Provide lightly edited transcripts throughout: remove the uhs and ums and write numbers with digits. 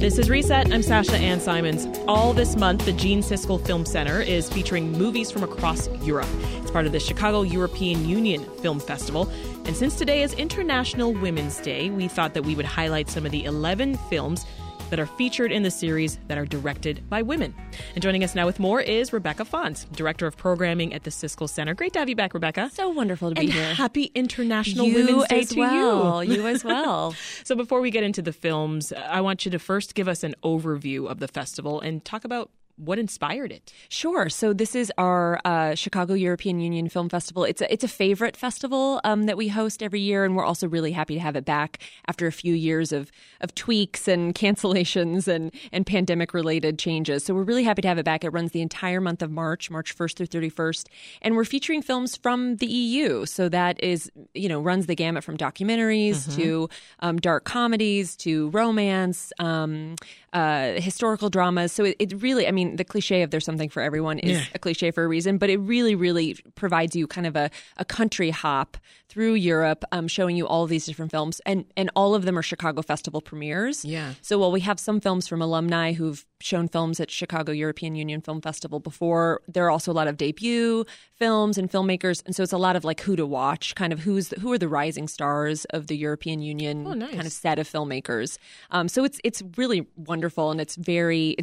This is Reset. I'm Sasha Ann Simons. All this month, the Gene Siskel Film Center is featuring movies from across Europe. It's part of the Chicago European Union Film Festival. And since today is International Women's Day, we thought that we would highlight some of the 11 films that are featured in the series that are directed by women. And joining us now with more is Rebecca Fons, Director of Programming at the Siskel Center. Great to have you back, Rebecca. So wonderful to be here. Happy International Women's Day to you. You as well. So before we get into the films, I want you to first give us an overview of the festival and talk about what inspired it? Sure. So this is our Chicago European Union Film Festival. It's a favorite festival that we host every year, and we're also really happy to have it back after a few years of tweaks and cancellations and pandemic-related changes. So we're really happy to have it back. It runs the entire month of March, March 1st through 31st, and we're featuring films from the EU. So that is, you know, runs the gamut from documentaries to dark comedies to romance, historical dramas. So it really, I mean, the cliche of there's something for everyone is a cliche for a reason, but it really, really provides you kind of a country hop through Europe, showing you all of these different films. And all of them are Chicago Festival premieres. Yeah. So while we have some films from alumni who've shown films at Chicago European Union Film Festival before, there are also a lot of debut films and filmmakers. And so it's a lot of like who to watch, kind of who are the rising stars of the European Union kind of set of filmmakers. So it's really wonderful, and it's varied.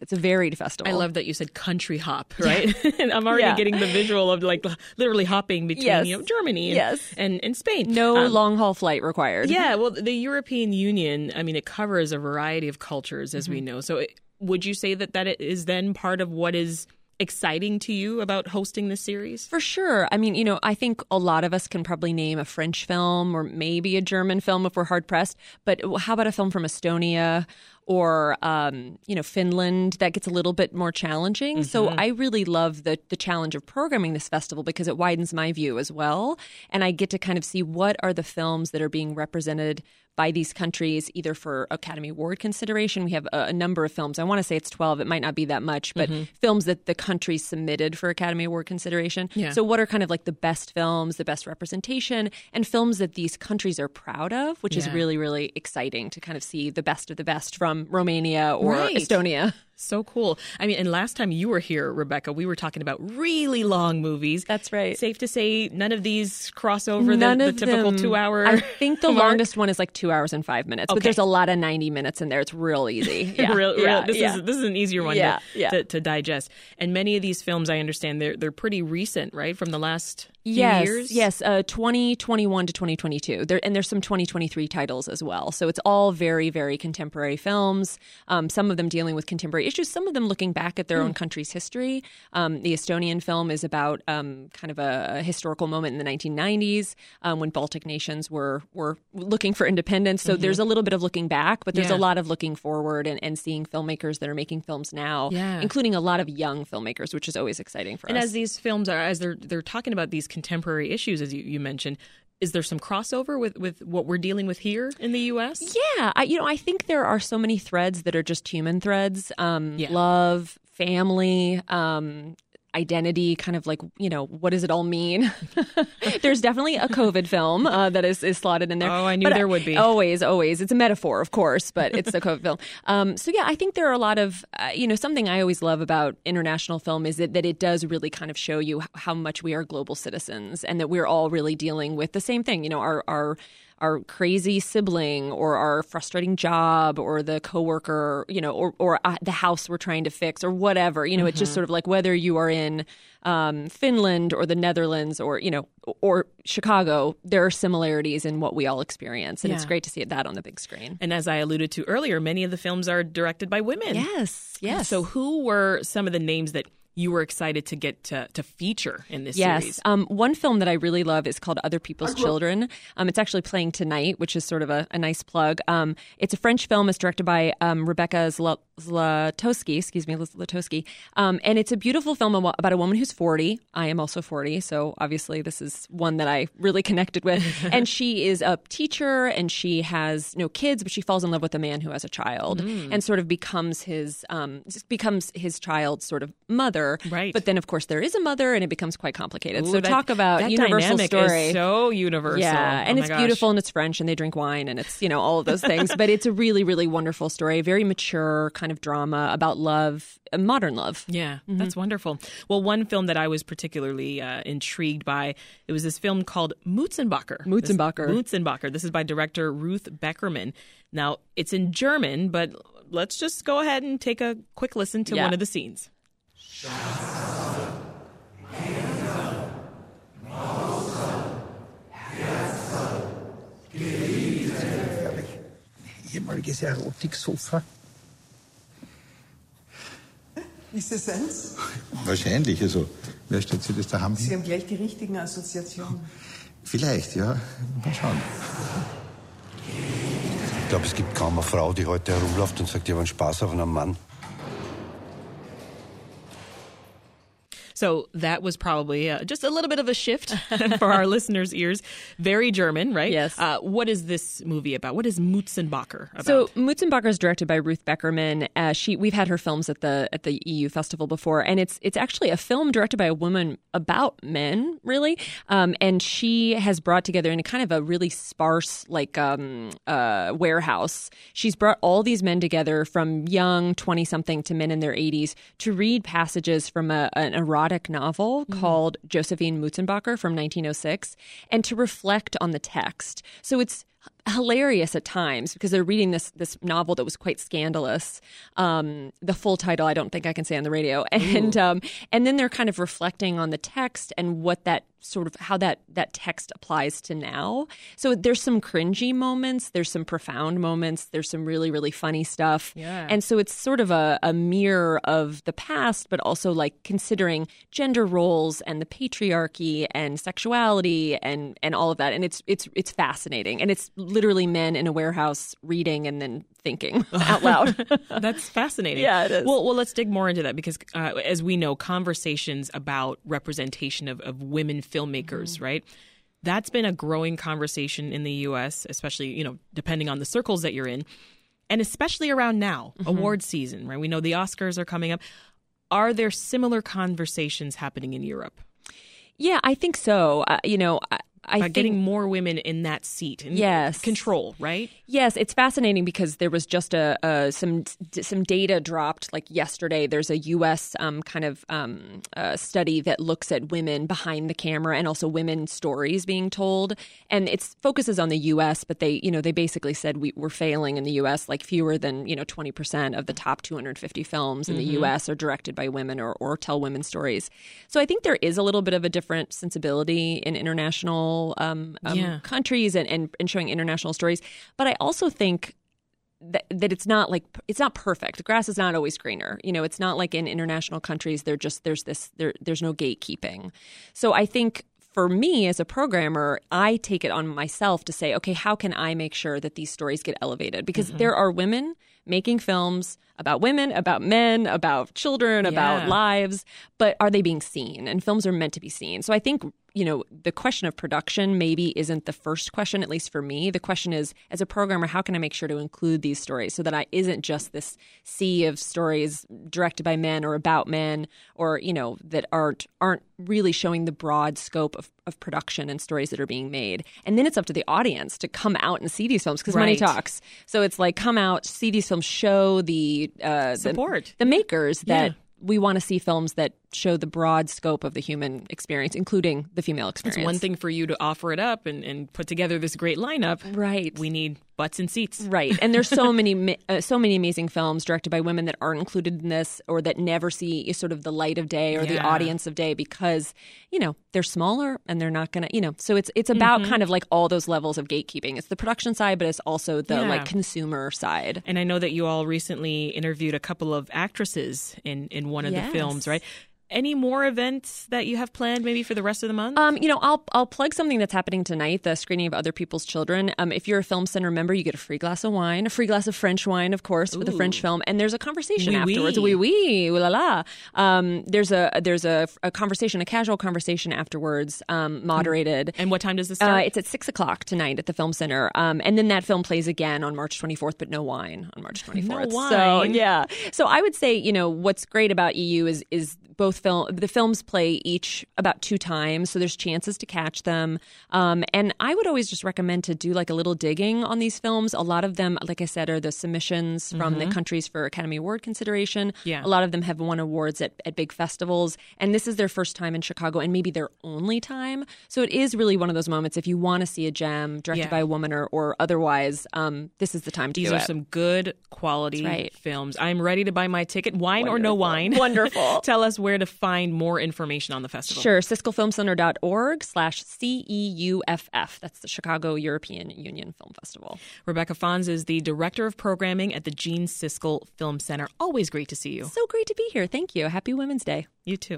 It's a varied festival. I love that you said country hop, right? And I'm already getting the visual of like literally hopping between Germany and, and Spain. No long haul flight required. Yeah, well, the European Union, I mean, it covers a variety of cultures, as we know. So would you say that it is then part of what is exciting to you about hosting this series? For sure. I mean, you know, I think a lot of us can probably name a French film or maybe a German film if we're hard pressed. But how about a film from Estonia or, you know, Finland? That gets a little bit more challenging. So I really love the challenge of programming this festival because it widens my view as well. And I get to kind of see what are the films that are being represented by these countries, either for Academy Award consideration. We have a number of films. I want to say it's 12. It might not be that much, but films that the country submitted for Academy Award consideration. Yeah. So what are kind of like the best films, the best representation, and films that these countries are proud of, which is really, really exciting to kind of see the best of the best from Romania or Estonia. So cool. I mean, and last time you were here, Rebecca, we were talking about really long movies. That's right. Safe to say none of these cross over the typical 2 hour. I think the longest one is like 2 hours and 5 minutes, but there's a lot of 90 minutes in there. It's real easy. Yeah. This is an easier one to digest. And many of these films, I understand, they're pretty recent, right? From the last years? Yes, 2021 to 2022. And there's some 2023 titles as well. So it's all very, very contemporary films, some of them dealing with contemporary issues, some of them looking back at their own country's history. The Estonian film is about kind of a historical moment in the 1990s when Baltic nations were looking for independence. So there's a little bit of looking back, but there's a lot of looking forward and seeing filmmakers that are making films now, including a lot of young filmmakers, which is always exciting for us. And as these films are, as they're talking about these contemporary issues, as you mentioned, is there some crossover with what we're dealing with here in the U.S.? Yeah. I think there are so many threads that are just human threads. Love, family, identity, kind of like, you know, what does it all mean? There's definitely a COVID film that is slotted in there. Oh, I knew there would be. Always. It's a metaphor, of course, but it's the COVID film. I think there are a lot of, something I always love about international film is that it does really kind of show you how much we are global citizens and that we're all really dealing with the same thing, you know, our crazy sibling or our frustrating job or the coworker, you know, or the house we're trying to fix or whatever. You know, it's just sort of like whether you are in Finland or the Netherlands or, you know, or Chicago, there are similarities in what we all experience. And it's great to see that on the big screen. And as I alluded to earlier, many of the films are directed by women. Yes. So who were some of the names that you were excited to get to feature in this series? One film that I really love is called Other People's Children. It's actually playing tonight, which is sort of a nice plug. It's a French film. It's directed by Rebecca Zlotowski. And it's a beautiful film about a woman who's 40. I am also 40, so obviously this is one that I really connected with. And she is a teacher, and she has no kids, but she falls in love with a man who has a child and sort of becomes his child's sort of mother. daughter. Right. But then, of course, there is a mother, and it becomes quite complicated. Ooh, so talk about that universal dynamic story. Is so universal. Yeah, and it's beautiful, and it's French, and they drink wine, and it's, you know, all of those things. But it's a really, really wonderful story, very mature kind of drama about love, modern love. Yeah, mm-hmm. That's wonderful. Well, one film that I was particularly intrigued by, it was this film called Mützenbacher. This is by director Ruth Beckerman. Now, it's in German, but let's just go ahead and take a quick listen to one of the scenes. Ehemaliges Erotiksofa. Ist es eins? Wahrscheinlich, also. Wer stellt sich das daheim hin? Sie haben gleich die richtigen Assoziationen. Vielleicht, ja. Mal schauen. Ich glaube, es gibt kaum eine Frau, die heute herumläuft und sagt, ich habe einen Spaß auf einem Mann. So that was probably just a little bit of a shift for our listeners' ears. Very German, right? Yes. What is this movie about? What is Mützenbacher about? So Mützenbacher is directed by Ruth Beckerman. We've had her films at the EU Festival before, and it's actually a film directed by a woman about men, really. And she has brought together in a kind of a really sparse warehouse. She's brought all these men together, from young 20-something to men in their 80s, to read passages from an erotic novel called Josephine Mützenbacher from 1906, and to reflect on the text. So it's hilarious at times because they're reading this novel that was quite scandalous. The full title I don't think I can say on the radio, and then they're kind of reflecting on the text and what that sort of how that text applies to now. So there's some cringy moments, there's some profound moments, there's some really, really funny stuff, and so it's sort of a mirror of the past, but also like considering gender roles and the patriarchy and sexuality and all of that, and it's fascinating, and it's literally men in a warehouse reading and then thinking out loud. That's fascinating. Yeah, it is. Well, let's dig more into that because, as we know, conversations about representation of women filmmakers, right? That's been a growing conversation in the U.S., especially, you know, depending on the circles that you're in, and especially around now, award season, right? We know the Oscars are coming up. Are there similar conversations happening in Europe? Yeah, I think so. I think getting more women in that seat and control, right? Yes, it's fascinating because there was just some data dropped like yesterday. There's a U.S. study that looks at women behind the camera and also women's stories being told, and it focuses on the U.S. But they basically said we're failing in the U.S. Like fewer than 20% of the top 250 films in the U.S. are directed by women or tell women's stories. So I think there is a little bit of a different sensibility in international countries and showing international stories. But I also think that it's not like it's not perfect. The grass is not always greener. It's not like in international countries there's no gatekeeping. So I think for me as a programmer, I take it on myself to say, okay, how can I make sure that these stories get elevated? Because there are women making films about women, about men, about children, about lives, but are they being seen? And films are meant to be seen. So I think, the question of production maybe isn't the first question, at least for me. The question is, as a programmer, how can I make sure to include these stories so that I isn't just this sea of stories directed by men or about men or, that aren't really showing the broad scope of production and stories that are being made. And then it's up to the audience to come out and see these films because money talks. So it's like, come out, see these films, show the makers that we want to see films that show the broad scope of the human experience, including the female experience. It's one thing for you to offer it up and put together this great lineup. Right. We need butts and seats. Right. And there's so many so many amazing films directed by women that aren't included in this or that never see sort of the light of day or the audience of day because, they're smaller and they're not going to, So it's about kind of like all those levels of gatekeeping. It's the production side, but it's also the consumer side. And I know that you all recently interviewed a couple of actresses in one of the films, right? Any more events that you have planned maybe for the rest of the month? I'll plug something that's happening tonight, the screening of Other People's Children. If you're a Film Center member, you get a free glass of wine, a free glass of French wine, of course, with a French film. And there's a conversation afterwards. Oui, oui, ooh la la. There's a conversation, a casual conversation afterwards, moderated. And what time does this start? It's at 6 o'clock tonight at the Film Center. And then that film plays again on March 24th, but no wine on March 24th. No wine. So I would say, what's great about EU is both the films play each about 2 times, so there's chances to catch them. And I would always just recommend to do like a little digging on these films. A lot of them, like I said, are the submissions from the countries for Academy Award consideration. Yeah. A lot of them have won awards at big festivals, and this is their first time in Chicago and maybe their only time. So it is really one of those moments if you want to see a gem directed by a woman or otherwise, this is the time to do it. These are some good quality films. I'm ready to buy my ticket. Wine or no wine. Wonderful. Tell us where to find more information on the festival. Sure. SiskelFilmCenter.org/CEUFF. That's the Chicago European Union Film Festival. Rebecca Fons is the Director of Programming at the Gene Siskel Film Center. Always great to see you. So great to be here. Thank you. Happy Women's Day. You too.